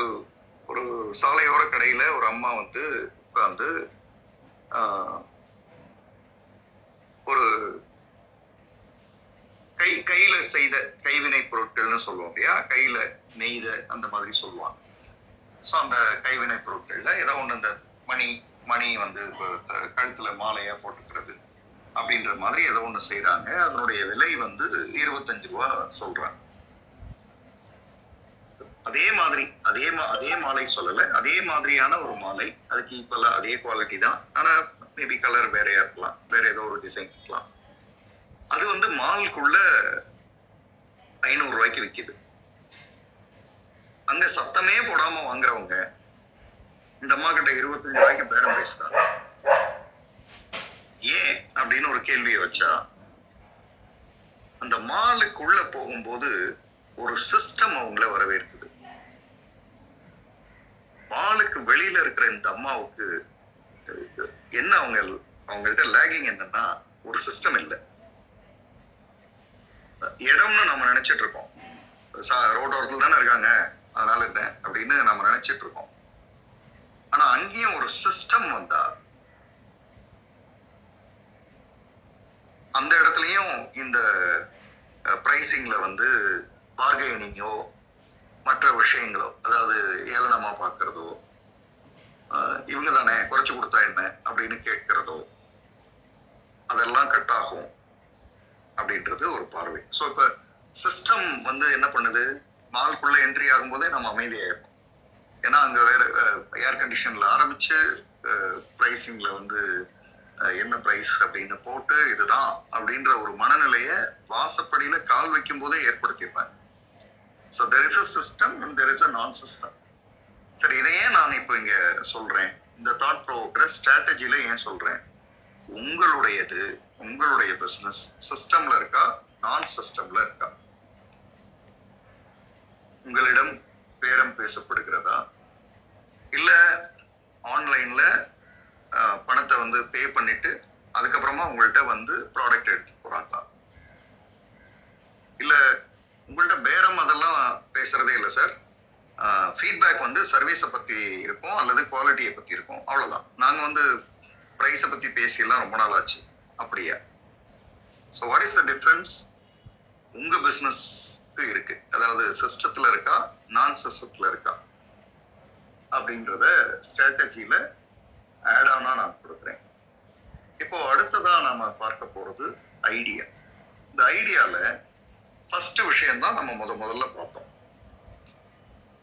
ஒரு சாலையோர கடையில ஒரு அம்மா வந்து உட்கார்ந்து ஒரு கை கையில செய்த கைவினை பொருட்கள்னு சொல்லுவோம் இல்லையா, கையில நெய்த அந்த மாதிரி சொல்லுவாங்க. ஸோ அந்த கைவினை பொருட்கள்ல ஏதோ ஒன்று, அந்த மணி மணி வந்து கழுத்துல மாலையா போட்டுக்கிறது அப்படின்ற மாதிரி ஏதோ ஒன்று செய்யறாங்க. அதனுடைய விலை வந்து இருபத்தஞ்சு ரூபா சொல்றாங்க. அதே மாதிரி அதே அதே மாலை சொல்லலை, அதே மாதிரியான ஒரு மாலை, அதுக்கு ஈக்குவலா அதே குவாலிட்டி தான், ஆனா மேபி கலர் வேறையா இருக்கலாம், வேற ஏதோ ஒரு டிசைன் இருக்கலாம். அது வந்து மாலுக்குள்ள ஐநூறு ரூபாய்க்கு விற்கிது. அங்க சத்தமே போடாம வாங்குறவங்க இந்த அம்மா கிட்ட இருபத்தஞ்சு ரூபாய்க்கு பேரம் பேசுறாங்க. ஏன் அப்படின்னு ஒரு கேள்வியை வச்சா, அந்த மாலுக்குள்ள போகும்போது ஒரு சிஸ்டம் அவங்கள வரவேற்குது. மாலுக்கு வெளியில இருக்கிற இந்த அம்மாவுக்கு என்ன, அவங்க அவங்கள்ட்ட லேகிங் என்னன்னா ஒரு சிஸ்டம் இல்லை. இடம்னு நம்ம நினைச்சிட்டு இருக்கோம், ரோட்டோரத்துல தானே இருக்காங்க அதனால என்ன அப்படின்னு நம்ம நினைச்சிட்டு இருக்கோம். ஆனா அங்கேயும் ஒரு சிஸ்டம் வந்தா அந்த இடத்துலயும் இந்த பிரைசிங்ல வந்து பார்கெனிங்கோ மற்ற விஷயங்களோ, அதாவது ஏளனமா பார்க்கறதோ, இவங்க தானே குறைச்சு கொடுத்தா என்ன அப்படின்னு கேட்கிறதோ, அதெல்லாம் கட் ஆகும் அப்படின்றது ஒரு பார்வை. ஸோ இப்ப சிஸ்டம் வந்து என்ன பண்ணுது, மால்குள்ள என்ட்ரி ஆகும்போதே நம்ம அமைதியாயிருக்கும். ஏன்னா அங்க வேற ஏர் கண்டிஷன்ல ஆரம்பிச்சு பிரைசிங்ல வந்து என்ன பிரைஸ் அப்படின்னு போட்டு இதுதான் அப்படின்ற ஒரு மனநிலையை வாசப்படியில கால் வைக்கும் போதே ஏற்படுத்தியிருப்பேன். So there is a system and there is a non-system. சரி, இதை ஏன் நான் இப்போ இங்க சொல்றேன், இந்த தாட் ப்ரோக்கிற ஸ்ட்ராட்டஜில ஏன் சொல்றேன், உங்களுடையது உங்களுடைய பிசினஸ் சிஸ்டம்ல இருக்கா நான் சிஸ்டம்ல இருக்கா, உங்களிடம் பேரம் பேசப்படுகிறதா, இல்ல ஆன்லைன்ல பணத்தை வந்து பே பண்ணிட்டு அதுக்கப்புறமா உங்கள்கிட்ட வந்து ப்ராடக்ட் எடுத்து போறாங்களா, இல்ல உங்கள்கிட்ட பேரம் அதெல்லாம் பேசுறதே இல்லை சார், ஃபீட்பேக் வந்து சர்வீஸை பற்றி இருக்கும் அல்லது குவாலிட்டியை பற்றி இருக்கும் அவ்வளோதான், நாங்கள் வந்து ப்ரைஸை பற்றி பேசியெல்லாம் ரொம்ப நாள் ஆச்சு அப்படியா. So what is the difference உங்கள் பிஸ்னஸ்க்கு இருக்கு, அதாவது சிஸ்டத்தில் இருக்கா நான் சிஸ்டத்தில் இருக்கா அப்படின்றத ஸ்ட்ராட்டஜியில் ஆட் ஆனாக நான் கொடுக்குறேன். இப்போ அடுத்ததான் நம்ம பார்க்க போகிறது ஐடியா. இந்த ஐடியாவில் ஃபர்ஸ்ட் விஷயம் தான் நம்ம முத முதல்ல பார்த்தோம்.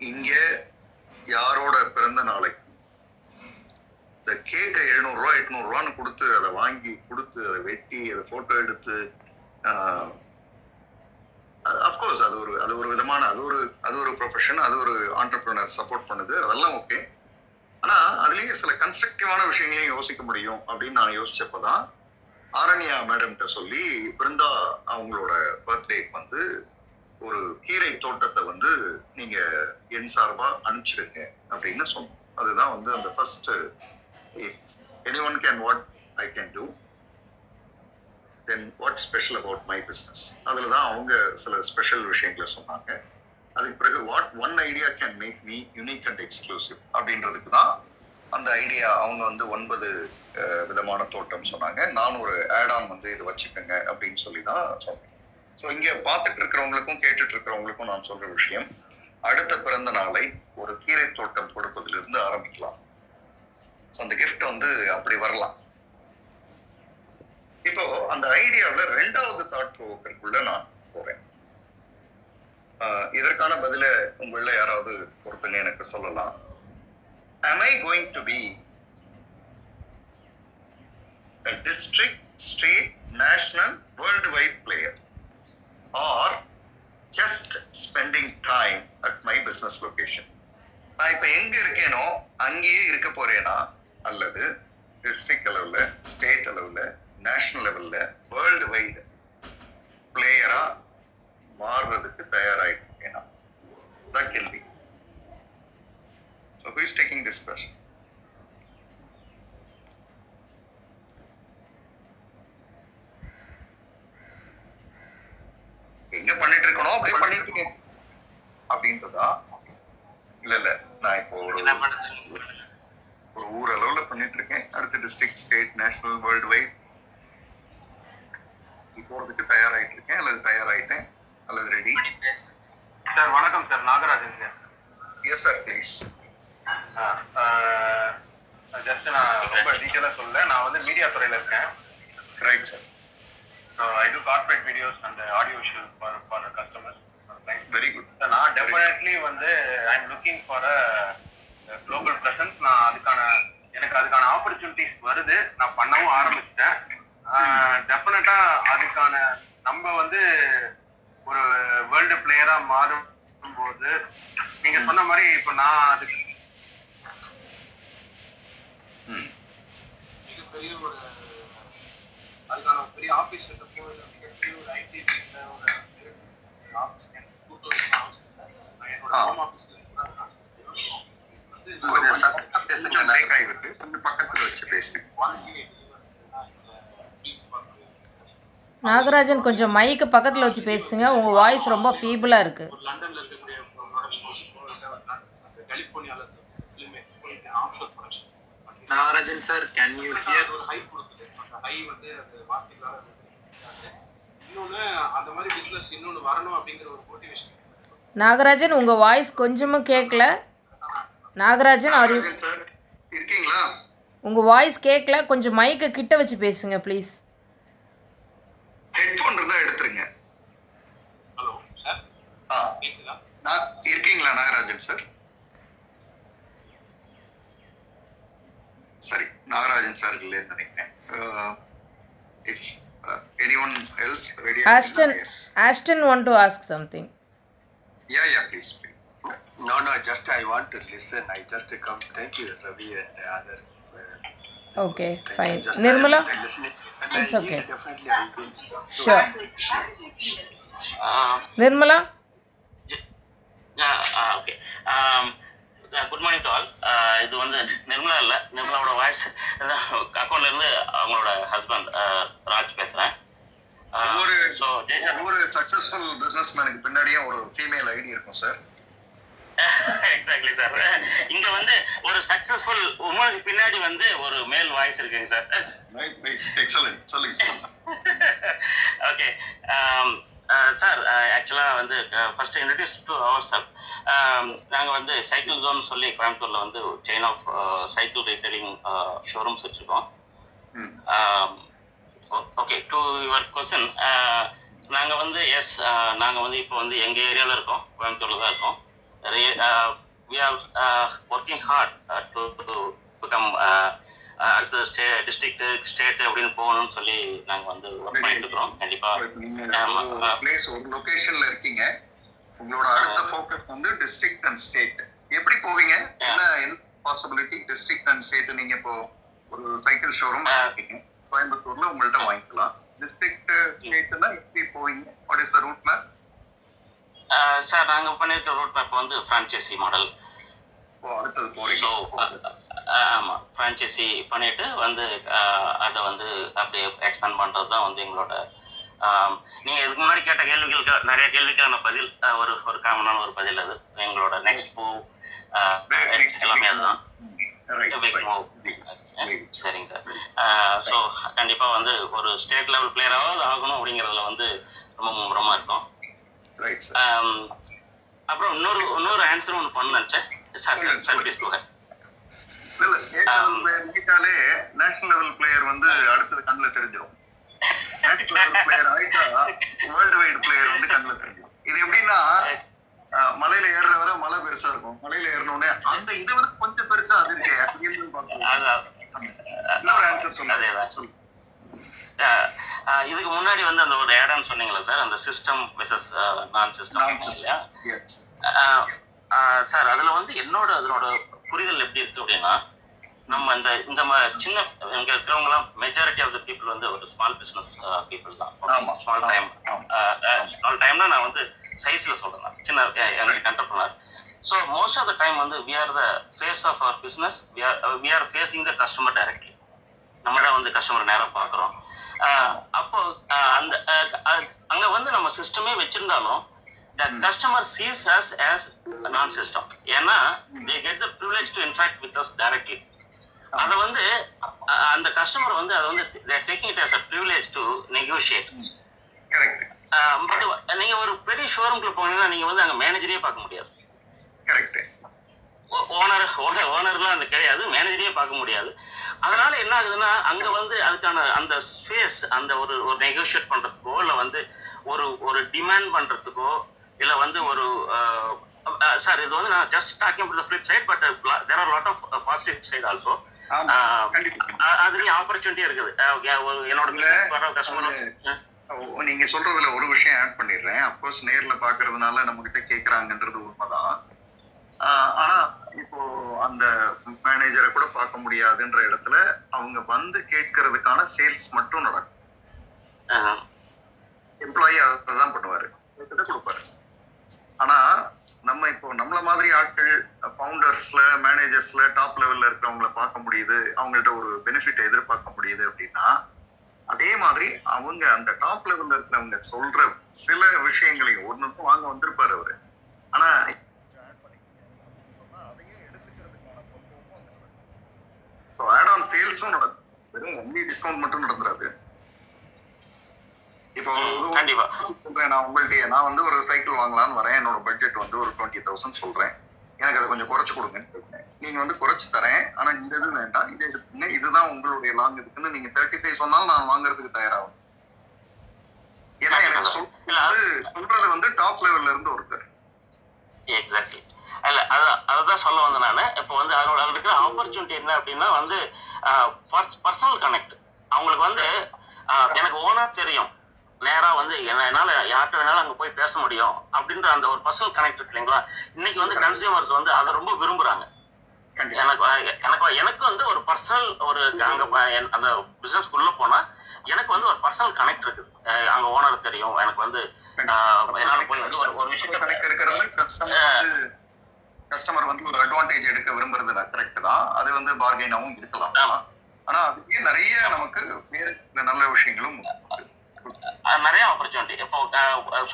இங்க யாரோட பிறந்த நாளைக்கு இந்த கேக்கை எழுநூறு ரூபா எட்நூறு ரூபான்னு கொடுத்து அதை வாங்கி கொடுத்து அதை வெட்டி அதை போட்டோ எடுத்து, அஃப்கோர்ஸ் அது ஒரு அது ஒரு விதமான அது ஒரு அது ஒரு ப்ரொஃபஷன், அது ஒரு ஆண்டர்பிரினர் சப்போர்ட் பண்ணுது, அதெல்லாம் ஓகே. ஆனா அதுலயே சில கன்ஸ்ட்ரக்டிவான விஷயங்களையும் யோசிக்க முடியும் அப்படின்னு நான் யோசிச்சப்பதான் ஆரண்யா மேடம்கிட்ட சொல்லி பிருந்தா அவங்களோட பர்த்டேக்கு வந்து ஒரு கீரை தோட்டத்தை வந்து நீங்க என் சார்பா அனுப்பிச்சிருங்க அப்படின்னு சொன்னோம். அதுதான் வந்து அந்த first, if any one can what I can do then what special about my business, அதுல தான் அவங்க சில ஸ்பெஷல் விஷயங்களை சொன்னாங்க. அதுக்கு பிறகு what one idea can make me unique and exclusive அப்படின்றதுக்கு தான் அந்த ஐடியா. அவங்க வந்து ஒன்பது விதமான தோட்டம் சொன்னாங்க, நான் ஒரு ஆட் ஆன் வந்து இது வச்சுக்கோங்க அப்படின்னு சொல்லி தான் சொன்னேன். ஸோ இங்கே பார்த்துட்டு இருக்கிறவங்களுக்கும் கேட்டுட்டு இருக்கிறவங்களுக்கும் நான் சொல்ற விஷயம், அடுத்த பிறந்த நாளை ஒரு கீரை தோட்டம் கொடுப்பதிலிருந்து ஆரம்பிக்கலாம். ஸோ அந்த கிஃப்ட் வந்து அப்படி வரலாம். இப்போ அந்த ஐடியாவில் ரெண்டாவது தாட் ப்ரோக்கருக்குள்ள நான் போறேன். இதற்கான பதில உங்கள யாராவது ஒருத்தங்க எனக்கு சொல்லலாம். Am I going to be a district, state, national, worldwide player or just spending time at my business location? நான் இப்ப எங்க இருக்கேனோ அங்கேயே இருக்க போறேனா, அல்லது டிஸ்ட்ரிக்ட் லெவல்ல, ஸ்டேட் லெவல்ல, நேஷனல் லெவல்ல, வேர்ல்டு வைடு பிளேயரா மாறுறதுக்கு தயாராயிட்டு இருக்கேனா? That can be. So who is taking this question? நடந்துட்டு ஒரு ஊர் அளவுல பண்ணிட்டு இருக்கேன். அடுத்த district, state, national, world wide போறதுக்கு தயாராகிட்டு இருக்கேன் அல்லது தயாராகிட்டேன் அல்லது ரெடி. சார் வணக்கம் sir, Nagarajan sir. Yes sir, please. Just நான் ரொம்ப டீட்டெயிலாக சொல்ல, நான் வந்து மீடியா துறையில் இருக்கேன். Right sir. So I do corporate videos and audio visual for for customers. Very good. Sir நான் டெஃபினெட்லி வந்து I am looking for a global presence. நான் அதுக்கான எனக்கு அதுக்கான ஆப்பர்ச்சுனிட்டிஸ் வருது, நான் பண்ணவும் ஆரம்பிச்சிட்டேன். டெஃபினட்டா அதுக்கான நம்ம வந்து ஒரு வேர்ல்டு பிளேயரா மாறும் போது நீங்க சொன்ன மாதிரி இப்ப நான் அதுக்கு மிகப்பெரிய ஒரு அதுக்கான ஒரு பெரிய ஆபீஸ் மிகப்பெரிய ஒரு ஐடி பக்கத்துல வச்சு பேசுறேன். நாகராஜன் கொஞ்சம் மைக்கு பக்கத்தில் வச்சு பேசுங்க, உங்கள் வாய்ஸ் ரொம்ப ஃபீபிளாக இருக்குது. லண்டனில் இருக்கக்கூடிய ப்ரொடக்ஷன் கலிஃபோர்னியாவில் production. Nagarajan sir, can you hear? ஒரு ஹை கொடுக்குது, அந்த ஹை வந்து அந்த வார்த்தைகளால். இன்னொன்று அந்த மாதிரி பிஸ்னஸ் இன்னொன்று வரணும் அப்படிங்கிற ஒரு மோட்டிவேஷன். நாகராஜன், உங்கள் வாய்ஸ் கொஞ்சமும் கேட்கல. நாகராஜன் ஆர் யூ சார், இருக்கீங்களா? உங்கள் வாய்ஸ் கேட்கல, கொஞ்சம் மைக்கை கிட்ட வச்சு பேசுங்க ப்ளீஸ். ஹெட்ஃபோன் இருந்தால் எடுத்துருங்க. ஹலோ சார், ஆ நான் இருக்கீங்களா நாகராஜன் சார்? சரி, நாகராஜன் சார் இல்லைன்னு நினைக்கிறேன். If anyone else ready? Aston Aston want to ask something? Yeah yeah please. No, no, just I want to listen. I just come. Thank you, Ravi and other. Okay, fine. Nirmala, it's okay. Sure. Uh, Nirmala? Yeah, uh, okay. Um, uh, good morning to all. இது வந்து நிர்மலா இல்லை, நிர்மலாவோட voice அக்கௌண்ட்லேருந்து அவங்களோட husband Raj பேசுகிறேன். ஒரு ஒரு successful பிஸ்னஸ்மேனுக்கு பின்னாடியே ஒரு ஃபீமேல் ஐடி இருக்கும் சார். எக்ஸாக்ட்லி சார், இங்க வந்து ஒரு சக்சஸ்ஃபுல் உமனுக்கு பின்னாடி வந்து ஒரு மேல் வாய்ஸ் இருக்குங்க சார். எக்ஸலென்ட், சொல்லுங்க சார். ஓகே சார், ஆக்சுவலாக வந்து first introduce to our sir. நாங்கள் வந்து சைக்கிள் ஜோன் சொல்லி கோயம்புத்தூரில் வந்து chain of cycle retailing showrooms வச்சுருக்கோம். ஓகே, டு யுவர் கொஸ்டின், நாங்கள் வந்து எஸ் நாங்கள் வந்து இப்போ வந்து எங்கள் ஏரியாவில் இருக்கோம், கோயம்புத்தூரில் தான் இருக்கோம். Uh, we are uh, working hard uh, to, to become uh, uh, at the state, district, state அப்படின்னு போகணும்னு சொல்லி நாங்கள் வந்து ஒர்க் பண்ணிட்டு இருக்கிறோம். கண்டிப்பாக பிளேஸ் ஒரு லொகேஷனில் இருக்கீங்க, உங்களோட அடுத்த ஃபோக்கஸ் வந்து டிஸ்ட்ரிக்ட் அண்ட் ஸ்டேட். எப்படி போவீங்க, என்ன பாசிபிலிட்டி? டிஸ்ட்ரிக்ட் அண்ட் ஸ்டேட் நீங்கள் இப்போ ஒரு சைக்கிள் ஷோரூம் இருக்கீங்க கோயம்புத்தூரில், உங்கள்கிட்ட வாங்கிக்கலாம். டிஸ்ட்ரிக்ட் ஸ்டேட்னா எப்படி போவீங்க? What is the route map? Sir நாங்கள் பண்ணியிருக்க ரோட் மேப் வந்து ஃப்ரான்ச்சைசி மாடல். ஸோ ஆமாம், ஃப்ரான்ச்சைசி பண்ணிட்டு வந்து அதை வந்து அப்படியே எக்ஸ்பேண்ட் பண்ணுறது தான் வந்து எங்களோட. நீங்கள் இதுக்கு முன்னாடி கேட்ட கேள்விகளுக்கு நிறைய கேள்விக்கான பதில், ஒரு ஒரு காமனான ஒரு பதில் அது. எங்களோட நெக்ஸ்ட் மூவ் எல்லாமே அதுதான். சரிங்க சார். ஸோ கண்டிப்பாக வந்து ஒரு ஸ்டேட் லெவல் பிளேயராவது ஆகணும் அப்படிங்கிறதுல வந்து ரொம்ப மும்முரமாக இருக்கும். அப்புறம் இன்னொரு இன்னொரு ஆன்சர் ஒன்று பண்ண நினைச்சேன். Sir sir please go ahead. இல்ல ஸ்டேட் லெவல் நீட்டாலே நேஷனல் லெவல் பிளேயர் வந்து அடுத்து கண்ணுல தெரிஞ்சிடும். நேஷனல் லெவல் பிளேயர் ஆயிட்டா வேர்ல்டு வைட் பிளேயர் வந்து கண்ணுல தெரிஞ்சிடும். இது எப்படின்னா மலையில ஏறுற வர மலை பெருசா இருக்கும், மலையில ஏறணும்னே அந்த இது வந்து கொஞ்சம் பெருசா அது இருக்கு அப்படின்னு பார்க்கணும். இன்னொரு ஆன்சர் சொன்னதே தான் சொல்லு. இதுக்கு முன்னாடி வந்து அந்த ஒரு ஆடான்னு சொன்னீங்களா சார், அந்த சிஸ்டம் வெர்சஸ் நான் சிஸ்டம் இல்லையா சார்? அதில் வந்து என்னோட அதனோட புரிதல் எப்படி இருக்குது அப்படின்னா, நம்ம இந்த இந்த சின்ன இங்கே இருக்கிறவங்களாம் மெஜாரிட்டி ஆஃப் த பீப்புள் வந்து ஒரு ஸ்மால் பிஸ்னஸ் பீப்புள் தான். ஸ்மால் டைம் ஸ்மால் டைம்னா நான் வந்து சைஸில் சொல்கிறேன், சின்ன entrepreneur. So most of the time வந்து we are the face of our business, we are we are facing the customer directly. நம்ம தான் வந்து கஸ்டமர் நேரம் பார்க்குறோம். அப்போ அந்த அங்கே வந்து நம்ம சிஸ்டமே வச்சுருந்தாலும் the customer sees us as a non-system. Mm-hmm. They get the privilege to interact with us directly. அதை வந்து அந்த கஸ்டமர் வந்து அதை வந்து taking it as a privilege to negotiate. But நீங்கள் ஒரு பெரிய ஷோரூம்ல போனீங்கன்னா நீங்கள் வந்து அங்கே மேனேஜரே பார்க்க முடியாது. கரெக்ட். ஓனர் ஓனர்லாம் அந்த கிடையாது, மேனேஜரே பார்க்க முடியாது. அதனால என்ன ஆகுதுன்னா அங்கே வந்து அதுக்கான அந்த ஸ்பேஸ், அந்த ஒரு ஒரு நெகோஷியேட் பண்ணுறதுக்கோ இல்லை வந்து ஒரு ஒரு டிமாண்ட் பண்ணுறதுக்கோ இல்லை வந்து ஒரு சார் இது வந்து நான் just talking about the flip side, but there are lot of positive side also. அதுலயும் ஆப்பர்ச்சுனிட்டி இருக்குது. என்னோட பிசினஸ் வர கஸ்டமர் நீங்க சொல்றதுல ஒரு விஷயம் ஆட் பண்ணிடுறேன். அப்கோர்ஸ் நேர்ல பாக்குறதுனால நம்ம கிட்ட கேட்கறாங்கன்றது உண்மைதான். ஆனா இப்போ அந்த மேனேஜரை கூட பார்க்க முடியாதுன்ற இடத்துல அவங்க வந்து கேட்கறதுக்கான சேல்ஸ் மட்டும் நடக்கும். எம்ப்ளாயி அதான் பண்ணுவாரு, கொடுப்பாரு. ஆனா நம்ம இப்போ நம்மள மாதிரி ஆட்கள் ஃபவுண்டர்ஸ்ல மேனேஜர்ஸ்ல டாப் லெவல்ல இருக்கிறவங்களை பார்க்க முடியுது, அவங்கள்ட்ட ஒரு பெனிஃபிட் எதிர்பார்க்க முடியுது அப்படின்னா, அதே மாதிரி அவங்க அந்த டாப் லெவல்ல இருக்கிறவங்க சொல்ற சில விஷயங்களையும் ஒன்றுக்கும் வாங்க வந்திருப்பாரு அவரு. ஆனா அதையும் எடுத்துக்கிறதுக்கான ஆட் ஆன் சேல்ஸும் நடக்கும். வெறும் ஒன்லி டிஸ்கவுண்ட் மட்டும் நடந்துடாது. இப்போ கண்டிப்பா சொல்றேன், நான் உங்கள்கிட்ட நான் வந்து ஒரு சைக்கிள் வாங்கலான்னு வரேன், என்னோட பட்ஜெட் வந்து ஒரு டுவெண்ட்டி தௌசண்ட் சொல்றேன், எனக்கு அதை கொஞ்சம் குறைச்சு கொடுங்க. நீங்க வந்து குறைச்சு தரேன், ஆனா இந்த இது வேண்டாம், இதை எடுத்துங்க, இதுதான் உங்களுடைய லாங் இருக்குன்னு நீங்க தேர்ட்டி ஃபைவ் சொன்னாலும் நான் வாங்குறதுக்கு தயாராகும். ஏன்னா எனக்கு சொல்றது வந்து டாப் லெவல்ல இருந்து ஒருத்தர். எக்ஸாக்ட்லி இல்ல அதான் அதுதான் சொல்ல வந்தேன் நான். இப்போ வந்து அதனோட இருக்கிற ஆப்பர்ச்சுனிட்டி என்ன அப்படின்னா வந்து பர்சனல் கனெக்ட். அவங்களுக்கு வந்து எனக்கு ஓனா தெரியும், நேரா வந்து என்னால யார்கிட்ட வேணாலும் அங்க போய் பேச முடியும் அப்படின்ற அந்த ஒரு பர்சனல் கனெக்ட் இருக்கு இல்லைங்களா. இன்னைக்கு வந்து கன்சியூமர்ஸ் வந்து அதை ரொம்ப விரும்புறாங்க. எனக்கு எனக்கு எனக்கு வந்து ஒரு பர்சனல் ஒரு அங்க அந்த பிசினஸ் உள்ள போனா எனக்கு வந்து ஒரு பர்சனல் கனெக்ட் இருக்குது. அங்க ஓனர் தெரியும், எனக்கு வந்து என்னால போய் வந்து ஒரு ஒரு விஷயத்த கஸ்டமர் வந்து ஒரு அட்வான்டேஜ் எடுக்க விரும்புறது கரெக்ட் தான். அது வந்து பார்கெயினாவும் இருக்கலாம். ஆனா அதுக்கே நிறைய நமக்கு வேற நல்ல விஷயங்களும் நிறைய ஆப்பர்ச்சுனிட்டி. இப்போ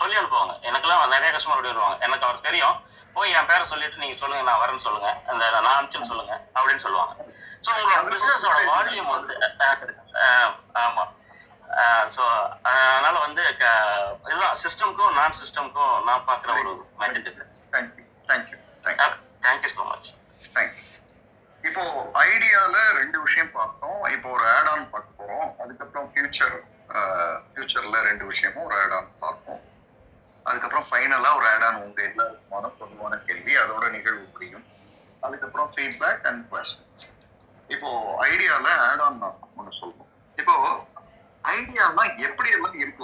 சொல்லி அனுப்புவாங்க, எனக்குலாம் நிறைய கஸ்டமர் அப்படி வருவாங்க, எனக்கு அவர் தெரியும், போய் என் பேரை சொல்லிட்டு நீங்க சொல்லுங்க, நான் வரேன்னு சொல்லுங்க, அந்த நான் அனுப்பிச்சுன்னு சொல்லுங்க அப்படின்னு சொல்லுவாங்க. ஸோ உங்களோட பிசினஸோட வால்யூம் வந்து ஆமா. ஸோ அதனால வந்து இதுதான் சிஸ்டம்க்கும் நான் சிஸ்டம்க்கும் நான் பார்க்குற ஒரு major difference. Thank you thank you thank you so much. Thank you. இப்போ ஐடியால ரெண்டு விஷயம் பார்த்தோம், இப்போ ஒரு ஆட் ஆன் பார்க்க போறோம், அதுக்கப்புறம் ஃபியூச்சர் ஃபியூச்சர்ல ரெண்டு விஷயமும் ஒரு ஆட் ஆன் பார்ப்போம், அதுக்கப்புறம் ஃபைனலா ஒரு ஆட் ஆன் உங்க எல்லாருக்குமான பொதுவான கேள்வி, அதோட நிகழ்வு முடியும், அதுக்கப்புறம் ஃபீட்பேக் அண்ட் குவெஸ்டின்ஸ். இப்போ ஐடியால ஆட் ஆன் ஒன்று சொல்லுவோம். இப்போ ஐடியாலாம் எப்படி எல்லாம் இருக்கலாம்?